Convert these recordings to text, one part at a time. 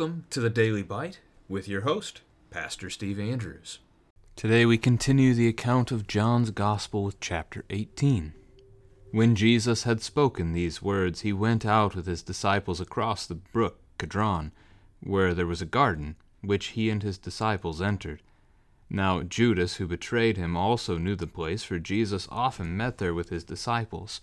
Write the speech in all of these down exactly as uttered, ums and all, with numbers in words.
Welcome to the Daily Bite with your host, Pastor Steve Andrews. Today we continue the account of John's Gospel with chapter eighteen. When Jesus had spoken these words, he went out with his disciples across the brook Kidron, where there was a garden, which he and his disciples entered. Now Judas, who betrayed him, also knew the place, for Jesus often met there with his disciples.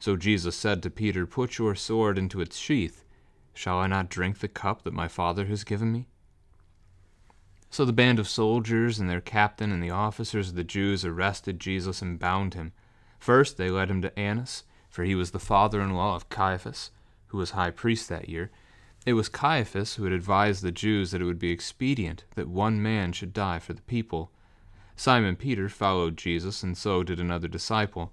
So Jesus said to Peter, "Put your sword into its sheath. Shall I not drink the cup that my Father has given me?" So the band of soldiers and their captain and the officers of the Jews arrested Jesus and bound him. First they led him to Annas, for he was the father-in-law of Caiaphas, who was high priest that year. It was Caiaphas who had advised the Jews that it would be expedient that one man should die for the people. Simon Peter followed Jesus, and so did another disciple.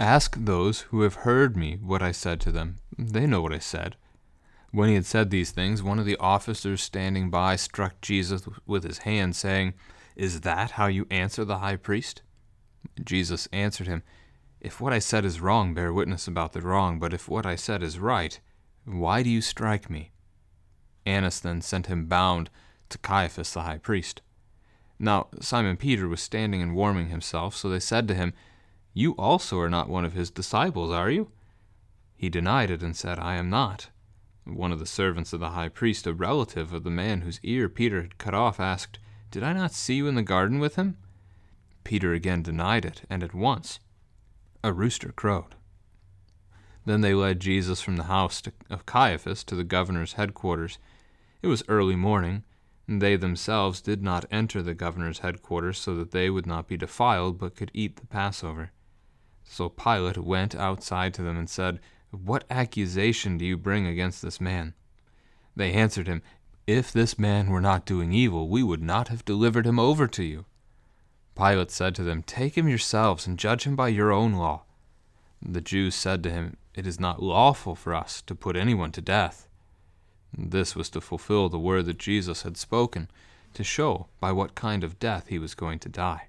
Ask those who have heard me what I said to them. They know what I said." When he had said these things, one of the officers standing by struck Jesus with his hand, saying, "Is that how you answer the high priest?" Jesus answered him, "If what I said is wrong, bear witness about the wrong, but if what I said is right, why do you strike me?" Annas then sent him bound to Caiaphas the high priest. Now Simon Peter was standing and warming himself, so they said to him, "You also are not one of his disciples, are you?" He denied it and said, "I am not." One of the servants of the high priest, a relative of the man whose ear Peter had cut off, asked, "Did I not see you in the garden with him?" Peter again denied it, and at once a rooster crowed. Then they led Jesus from the house of Caiaphas to the governor's headquarters. It was early morning, and they themselves did not enter the governor's headquarters, so that they would not be defiled, but could eat the Passover. So Pilate went outside to them and said, "What accusation do you bring against this man?" They answered him, "If this man were not doing evil, we would not have delivered him over to you." Pilate said to them, "Take him yourselves and judge him by your own law." The Jews said to him, "It is not lawful for us to put anyone to death." This was to fulfill the word that Jesus had spoken, to show by what kind of death he was going to die.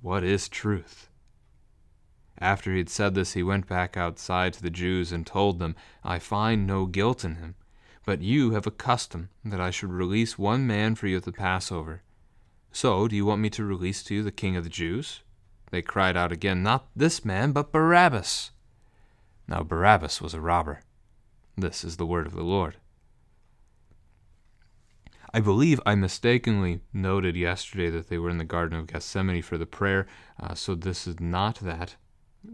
"What is truth?" After he had said this, he went back outside to the Jews and told them, "I find no guilt in him, but you have a custom that I should release one man for you at the Passover. So do you want me to release to you the king of the Jews?" They cried out again, "Not this man, but Barabbas." Now Barabbas was a robber. This is the word of the Lord. I believe I mistakenly noted yesterday that they were in the Garden of Gethsemane for the prayer, uh, so this is not that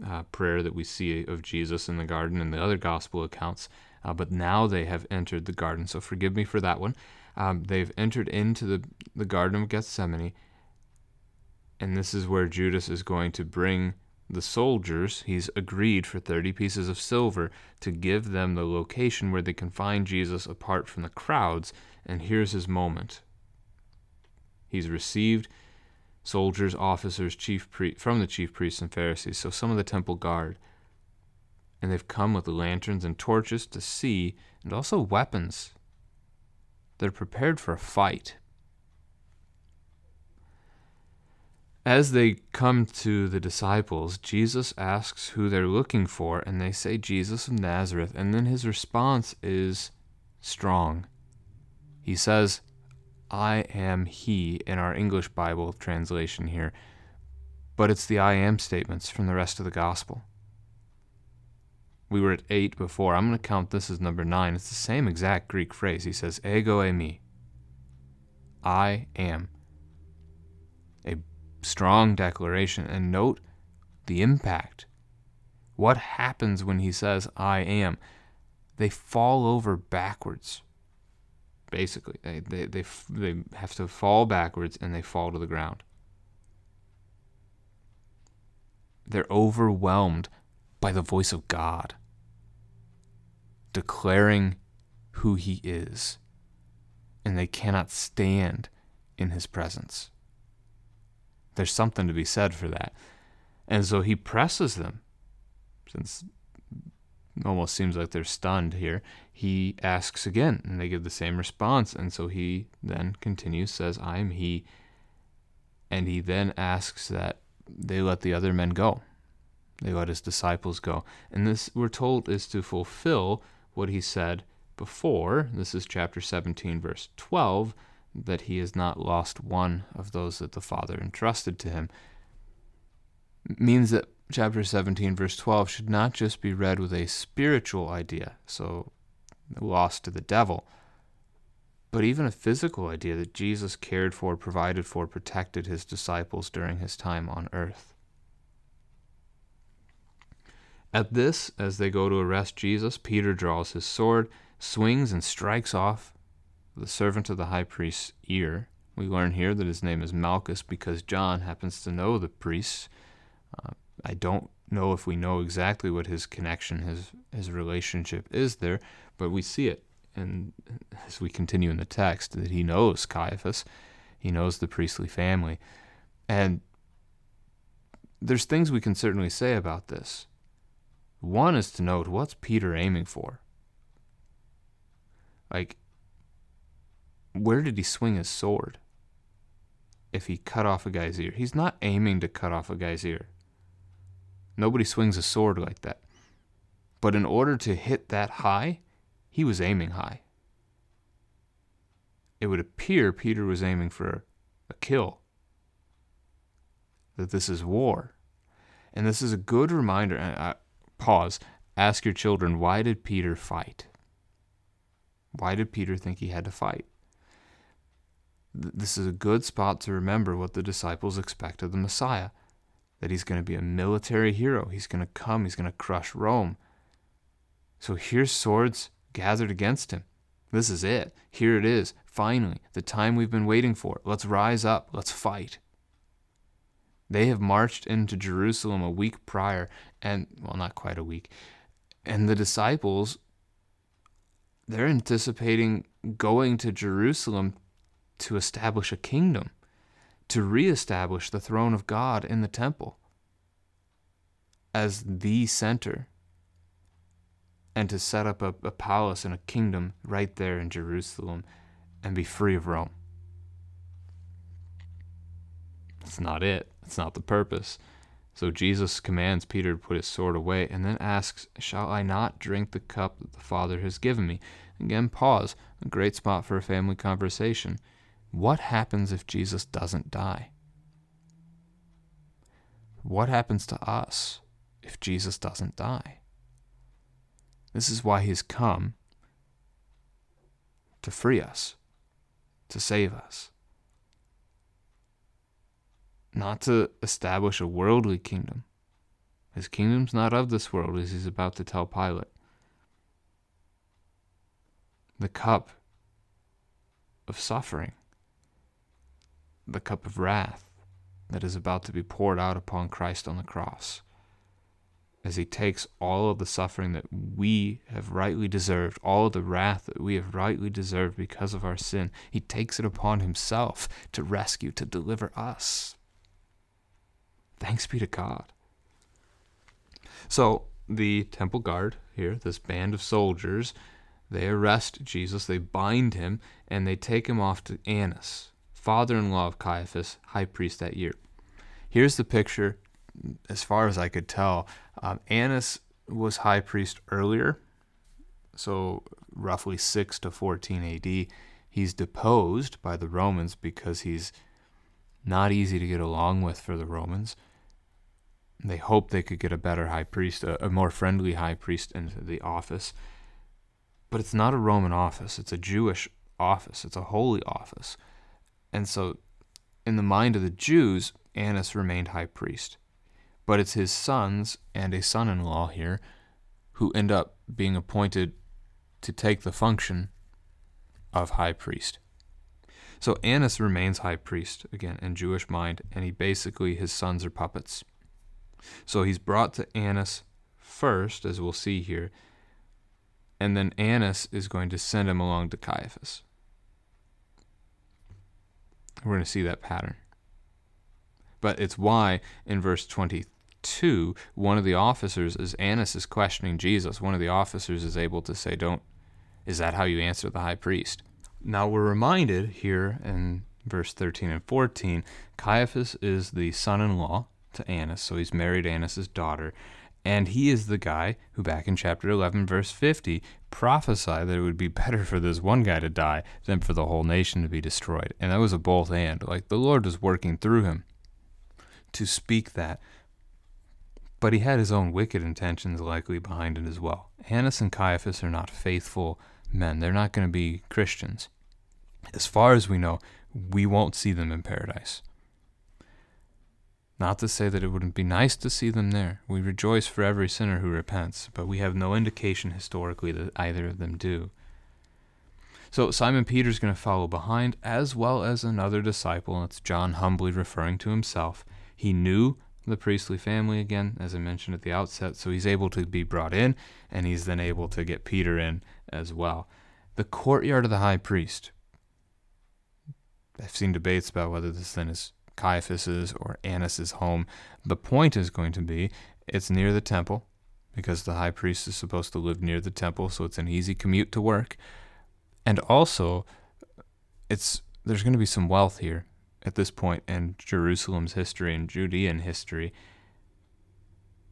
uh, prayer that we see of Jesus in the garden in the other gospel accounts, uh, but now they have entered the garden, so forgive me for that one. Um, they've entered into the, the Garden of Gethsemane, and this is where Judas is going to bring the soldiers. He's agreed for thirty pieces of silver to give them the location where they can find Jesus apart from the crowds, and here's his moment. He's received soldiers, officers, chief pre- from the chief priests and Pharisees, so some of the temple guard, and they've come with lanterns and torches to see, and also weapons. They're prepared for a fight. As they come to the disciples, Jesus asks who they're looking for, and they say, "Jesus of Nazareth." And then his response is strong. He says, "I am he," in our English Bible translation here, but it's the I am statements from the rest of the gospel. We were at eight before. I'm going to count this as number nine. It's the same exact Greek phrase. He says, "Ego eimi," I am. A strong declaration, and note the impact. What happens when he says, "I am"? They fall over backwards. Basically, they they they, they have to fall backwards, and they fall to the ground. They're overwhelmed by the voice of God declaring who he is, and they cannot stand in his presence. There's something to be said for that. And so he presses them. Since it almost seems like they're stunned here, he asks again, and they give the same response. And so he then continues, says, "I am he." And he then asks that they let the other men go. They let his disciples go. And this, we're told, is to fulfill what he said before. This is chapter seventeen, verse twelve. That he has not lost one of those that the Father entrusted to him. It means that chapter seventeen, verse twelve, should not just be read with a spiritual idea, so lost to the devil, but even a physical idea that Jesus cared for, provided for, protected his disciples during his time on earth. At this, as they go to arrest Jesus, Peter draws his sword, swings and strikes off the servant of the high priest's ear. We learn here that his name is Malchus because John happens to know the priests. Uh, I don't know if we know exactly what his connection, his his relationship is there, but we see it, and as we continue in the text, that he knows Caiaphas, he knows the priestly family, and there's things we can certainly say about this. One is to note, what's Peter aiming for? Like, where did he swing his sword if he cut off a guy's ear? He's not aiming to cut off a guy's ear. Nobody swings a sword like that. But in order to hit that high, he was aiming high. It would appear Peter was aiming for a kill, that this is war. And this is a good reminder. And I, pause. Ask your children, why did Peter fight? Why did Peter think he had to fight? This is a good spot to remember what the disciples expect of the Messiah, that he's going to be a military hero. He's going to come. He's going to crush Rome. So here's swords gathered against him. This is it. Here it is. Finally, the time we've been waiting for. Let's rise up. Let's fight. They have marched into Jerusalem a week prior, and, well, not quite a week, and the disciples, they're anticipating going to Jerusalem to establish a kingdom, to reestablish the throne of God in the temple as the center, and to set up a, a palace and a kingdom right there in Jerusalem and be free of Rome. That's not it. That's not the purpose. So Jesus commands Peter to put his sword away and then asks, "Shall I not drink the cup that the Father has given me?" Again, pause. A great spot for a family conversation. What happens if Jesus doesn't die? What happens to us if Jesus doesn't die? This is why he's come, to free us, to save us. Not to establish a worldly kingdom. His kingdom's not of this world, as he's about to tell Pilate. The cup of suffering, the cup of wrath that is about to be poured out upon Christ on the cross, as he takes all of the suffering that we have rightly deserved, all of the wrath that we have rightly deserved because of our sin, he takes it upon himself to rescue, to deliver us. Thanks be to God. So the temple guard here, this band of soldiers, they arrest Jesus, they bind him, and they take him off to Annas, father-in-law of Caiaphas, high priest that year. Here's the picture, as far as I could tell. Um, Annas was high priest earlier, so roughly six to fourteen A D He's deposed by the Romans because he's not easy to get along with for the Romans. They hoped they could get a better high priest, a, a more friendly high priest into the office. But it's not a Roman office. It's a Jewish office. It's a holy office. And so in the mind of the Jews, Annas remained high priest. But it's his sons and a son-in-law here who end up being appointed to take the function of high priest. So Annas remains high priest, again, in Jewish mind, and he basically, his sons are puppets. So he's brought to Annas first, as we'll see here, and then Annas is going to send him along to Caiaphas. We're going to see that pattern. But it's why in verse twenty-two, one of the officers, as Annas is questioning Jesus, one of the officers is able to say, "Don't, is that how you answer the high priest?" Now we're reminded here in verse thirteen and fourteen, Caiaphas is the son-in-law to Annas, so he's married Annas' daughter, and he is the guy who back in chapter eleven, verse fifty, prophesied that it would be better for this one guy to die than for the whole nation to be destroyed. And that was a both and, like the Lord was working through him to speak that. But he had his own wicked intentions likely behind it as well. Annas and Caiaphas are not faithful men. They're not going to be Christians. As far as we know, we won't see them in paradise. Not to say that it wouldn't be nice to see them there. We rejoice for every sinner who repents, but we have no indication historically that either of them do. So Simon Peter's going to follow behind, as well as another disciple, and it's John humbly referring to himself. He knew the priestly family again, as I mentioned at the outset, so he's able to be brought in, and he's then able to get Peter in as well. The courtyard of the high priest. I've seen debates about whether this then is Caiaphas's or Annas' home. The point is going to be, it's near the temple, because the high priest is supposed to live near the temple, so it's an easy commute to work. And also, it's there's going to be some wealth here at this point in Jerusalem's history and Judean history,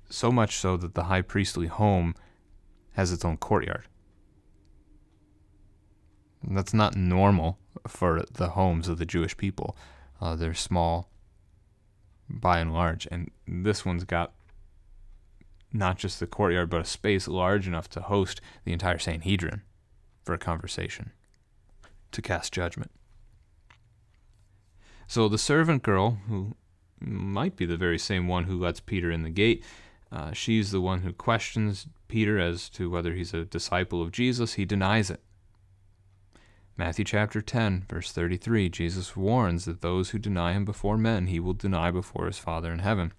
so much so that the high priestly home has its own courtyard. And that's not normal for the homes of the Jewish people. Uh, they're small by and large, and this one's got not just the courtyard, but a space large enough to host the entire Sanhedrin for a conversation, to cast judgment. So the servant girl, who might be the very same one who lets Peter in the gate, uh, she's the one who questions Peter as to whether he's a disciple of Jesus. He denies it. Matthew chapter ten, verse thirty-three, Jesus warns that those who deny him before men, he will deny before his Father in heaven.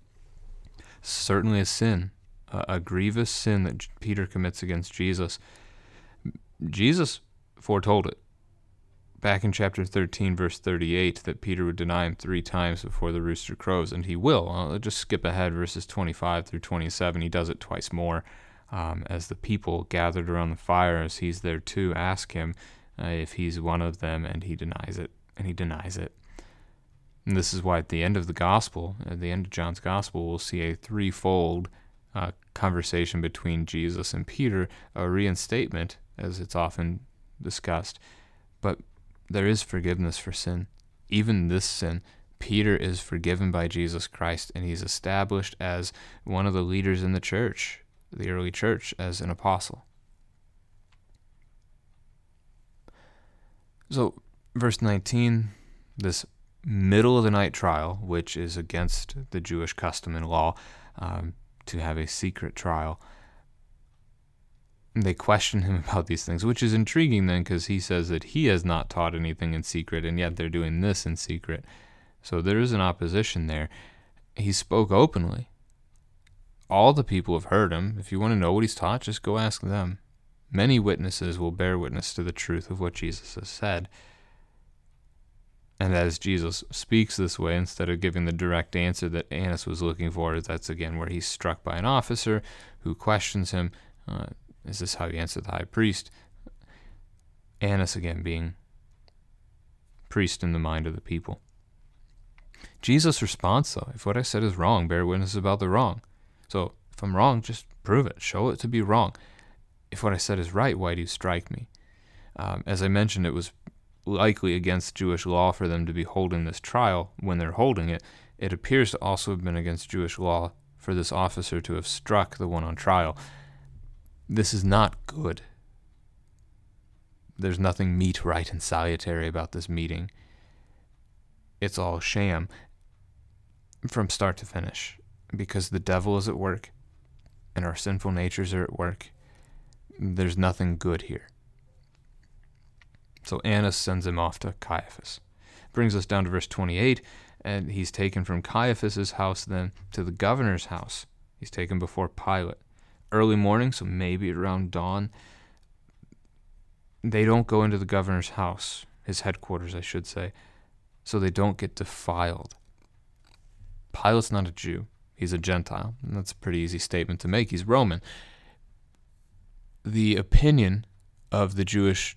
Certainly a sin, a, a grievous sin that Peter commits against Jesus. Jesus foretold it back in chapter thirteen, verse thirty-eight, that Peter would deny him three times before the rooster crows, and he will. I'll just skip ahead, verses twenty-five through twenty-seven. He does it twice more um, as the people gathered around the fire, as he's there too, ask him, Uh, if he's one of them, and he denies it, and he denies it. And this is why at the end of the Gospel, at the end of John's Gospel, we'll see a threefold uh, conversation between Jesus and Peter, a reinstatement, as it's often discussed. But there is forgiveness for sin. Even this sin, Peter is forgiven by Jesus Christ, and he's established as one of the leaders in the church, the early church, as an apostle. So, verse nineteen, this middle-of-the-night trial, which is against the Jewish custom and law, um, to have a secret trial. They question him about these things, which is intriguing then, because he says that he has not taught anything in secret, and yet they're doing this in secret. So there is an opposition there. He spoke openly. All the people have heard him. If you want to know what he's taught, just go ask them. Many witnesses will bear witness to the truth of what Jesus has said. And as Jesus speaks this way, instead of giving the direct answer that Annas was looking for, that's again where he's struck by an officer who questions him. Uh, is this how you answer the high priest? Annas again being priest in the mind of the people. Jesus' response, though, if what I said is wrong, bear witness about the wrong. So if I'm wrong, just prove it. Show it to be wrong. If what I said is right, why do you strike me? Um, as I mentioned, it was likely against Jewish law for them to be holding this trial when they're holding it. It appears to also have been against Jewish law for this officer to have struck the one on trial. This is not good. There's nothing meet, right, and salutary about this meeting. It's all sham from start to finish, because the devil is at work and our sinful natures are at work. There's nothing good here. So Annas sends him off to Caiaphas. Brings us down to verse twenty-eight, and he's taken from Caiaphas's house then to the governor's house. He's taken before Pilate. Early morning, so maybe around dawn. They don't go into the governor's house, his headquarters, I should say, so they don't get defiled. Pilate's not a Jew. He's a Gentile. And that's a pretty easy statement to make. He's Roman. The opinion of the Jewish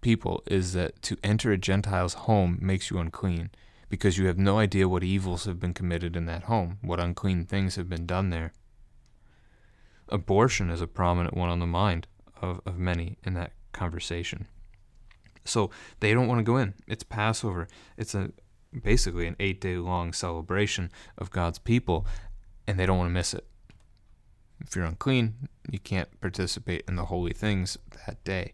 people is that to enter a Gentile's home makes you unclean, because you have no idea what evils have been committed in that home, what unclean things have been done there. Abortion is a prominent one on the mind of, of many in that conversation. So they don't want to go in. It's Passover. It's a basically an eight-day-long celebration of God's people, and they don't want to miss it. If you're unclean, you can't participate in the holy things that day.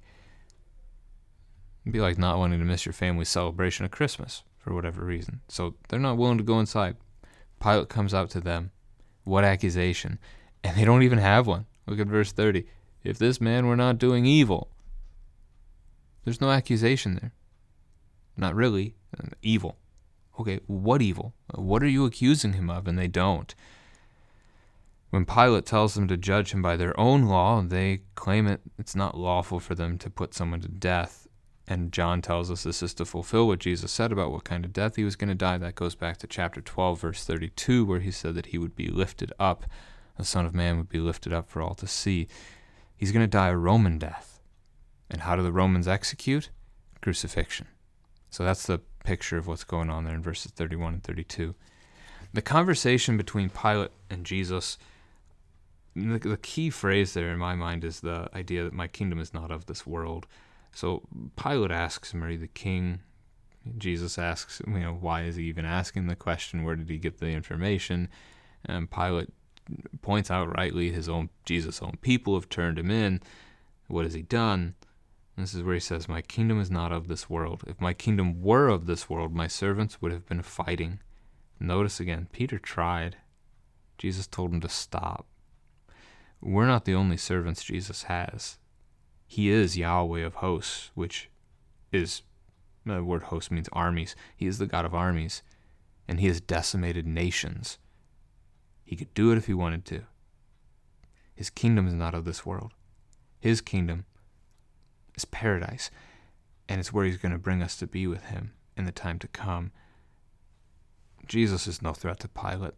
It'd be like not wanting to miss your family's celebration of Christmas for whatever reason. So they're not willing to go inside. Pilate comes out to them. What accusation? And they don't even have one. Look at verse thirty. If this man were not doing evil. There's no accusation there. Not really. Evil. Okay, what evil? What are you accusing him of? And they don't. When Pilate tells them to judge him by their own law, they claim it, it's not lawful for them to put someone to death. And John tells us this is to fulfill what Jesus said about what kind of death he was going to die. That goes back to chapter twelve, verse thirty-two, where he said that he would be lifted up. The Son of Man would be lifted up for all to see. He's going to die a Roman death. And how do the Romans execute? Crucifixion. So that's the picture of what's going on there in verses thirty-one and thirty-two. The conversation between Pilate and Jesus, the, the key phrase there in my mind is the idea that my kingdom is not of this world. So Pilate asks him, are you the king? Jesus asks, you know, why is he even asking the question? Where did he get the information? And Pilate points out rightly his own Jesus' own people have turned him in. What has he done? And this is where he says, my kingdom is not of this world. If my kingdom were of this world, my servants would have been fighting. Notice again, Peter tried. Jesus told him to stop. We're not the only servants Jesus has. He is Yahweh of hosts, which is, the word host means armies. He is the God of armies, and he has decimated nations. He could do it if he wanted to. His kingdom is not of this world. His kingdom is paradise, and it's where he's going to bring us to be with him in the time to come. Jesus is no threat to Pilate.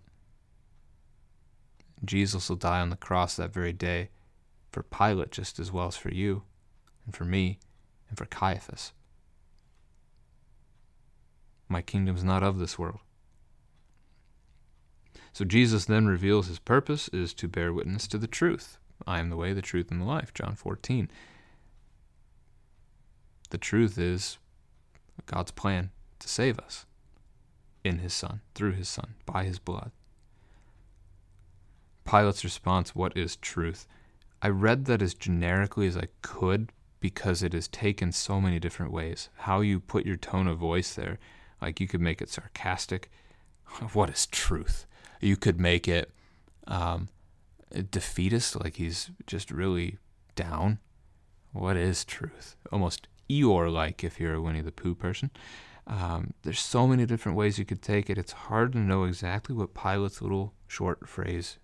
Jesus will die on the cross that very day, for Pilate just as well as for you, and for me, and for Caiaphas. My kingdom is not of this world. So Jesus then reveals his purpose is to bear witness to the truth. I am the way, the truth, and the life, John fourteen. The truth is God's plan to save us in his Son, through his Son, by his blood. Pilate's response, what is truth? I read that as generically as I could because it is taken so many different ways. How you put your tone of voice there, like you could make it sarcastic. What is truth? You could make it um, defeatist, like he's just really down. What is truth? Almost Eeyore-like if you're a Winnie the Pooh person. Um, there's so many different ways you could take it. It's hard to know exactly what Pilate's little short phrase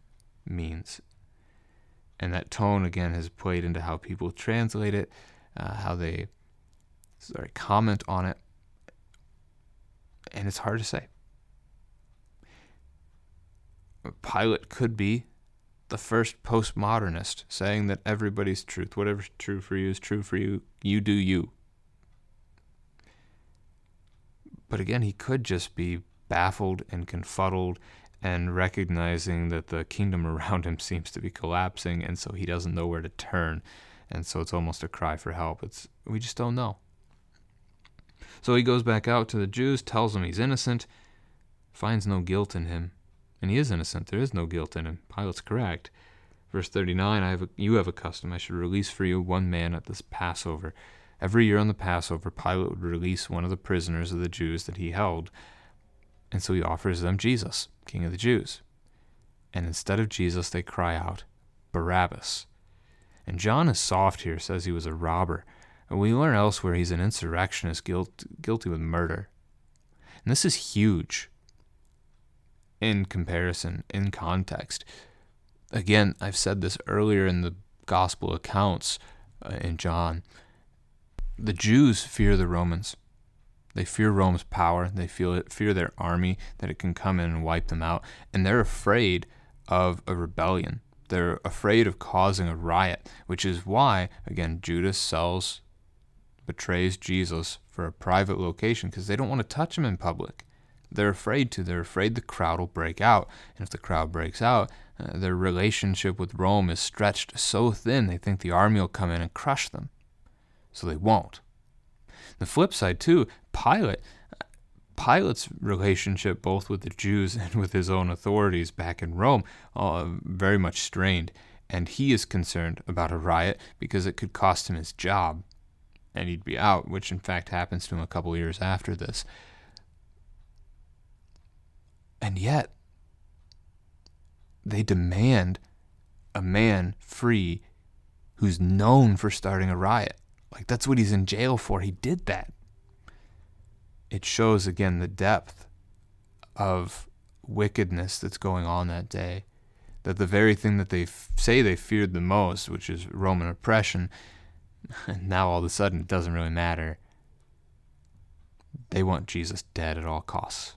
means. And that tone, again, has played into how people translate it, uh, how they sorry, comment on it. And it's hard to say. Pilate could be the first postmodernist, saying that everybody's truth, whatever's true for you is true for you, you do you. But again, he could just be baffled and confuddled and recognizing that the kingdom around him seems to be collapsing, and so he doesn't know where to turn. And so it's almost a cry for help. It's we just don't know. So he goes back out to the Jews, tells them he's innocent, finds no guilt in him. And he is innocent. There is no guilt in him. Pilate's correct. Verse thirty-nine, I have a, you have a custom. I should release for you one man at this Passover. Every year on the Passover, Pilate would release one of the prisoners of the Jews that he held, and so he offers them Jesus, King of the Jews. And instead of Jesus, they cry out, Barabbas. And John is soft here, says he was a robber. And we learn elsewhere he's an insurrectionist, guilt, guilty with murder. And this is huge in comparison, in context. Again, I've said this earlier in the Gospel accounts uh, in John. The Jews fear the Romans. They fear Rome's power. They feel, fear their army, that it can come in and wipe them out. And they're afraid of a rebellion. They're afraid of causing a riot, which is why, again, Judas sells, betrays Jesus for a private location because they don't want to touch him in public. They're afraid to. They're afraid the crowd will break out. And if the crowd breaks out, uh, their relationship with Rome is stretched so thin they think the army will come in and crush them. So they won't. The flip side, too, Pilate, Pilate's relationship both with the Jews and with his own authorities back in Rome uh, very much strained, and he is concerned about a riot because it could cost him his job, and he'd be out, which in fact happens to him a couple years after this. And yet, they demand a man free who's known for starting a riot. Like, that's what he's in jail for. He did that. It shows, again, the depth of wickedness that's going on that day, that the very thing that they f- say they feared the most, which is Roman oppression, now all of a sudden it doesn't really matter. They want Jesus dead at all costs.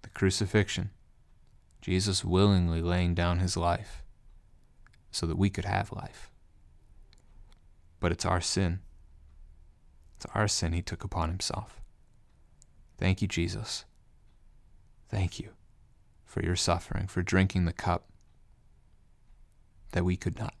The crucifixion, Jesus willingly laying down his life so that we could have life. But it's our sin. It's our sin he took upon himself. Thank you, Jesus. Thank you for your suffering, for drinking the cup that we could not.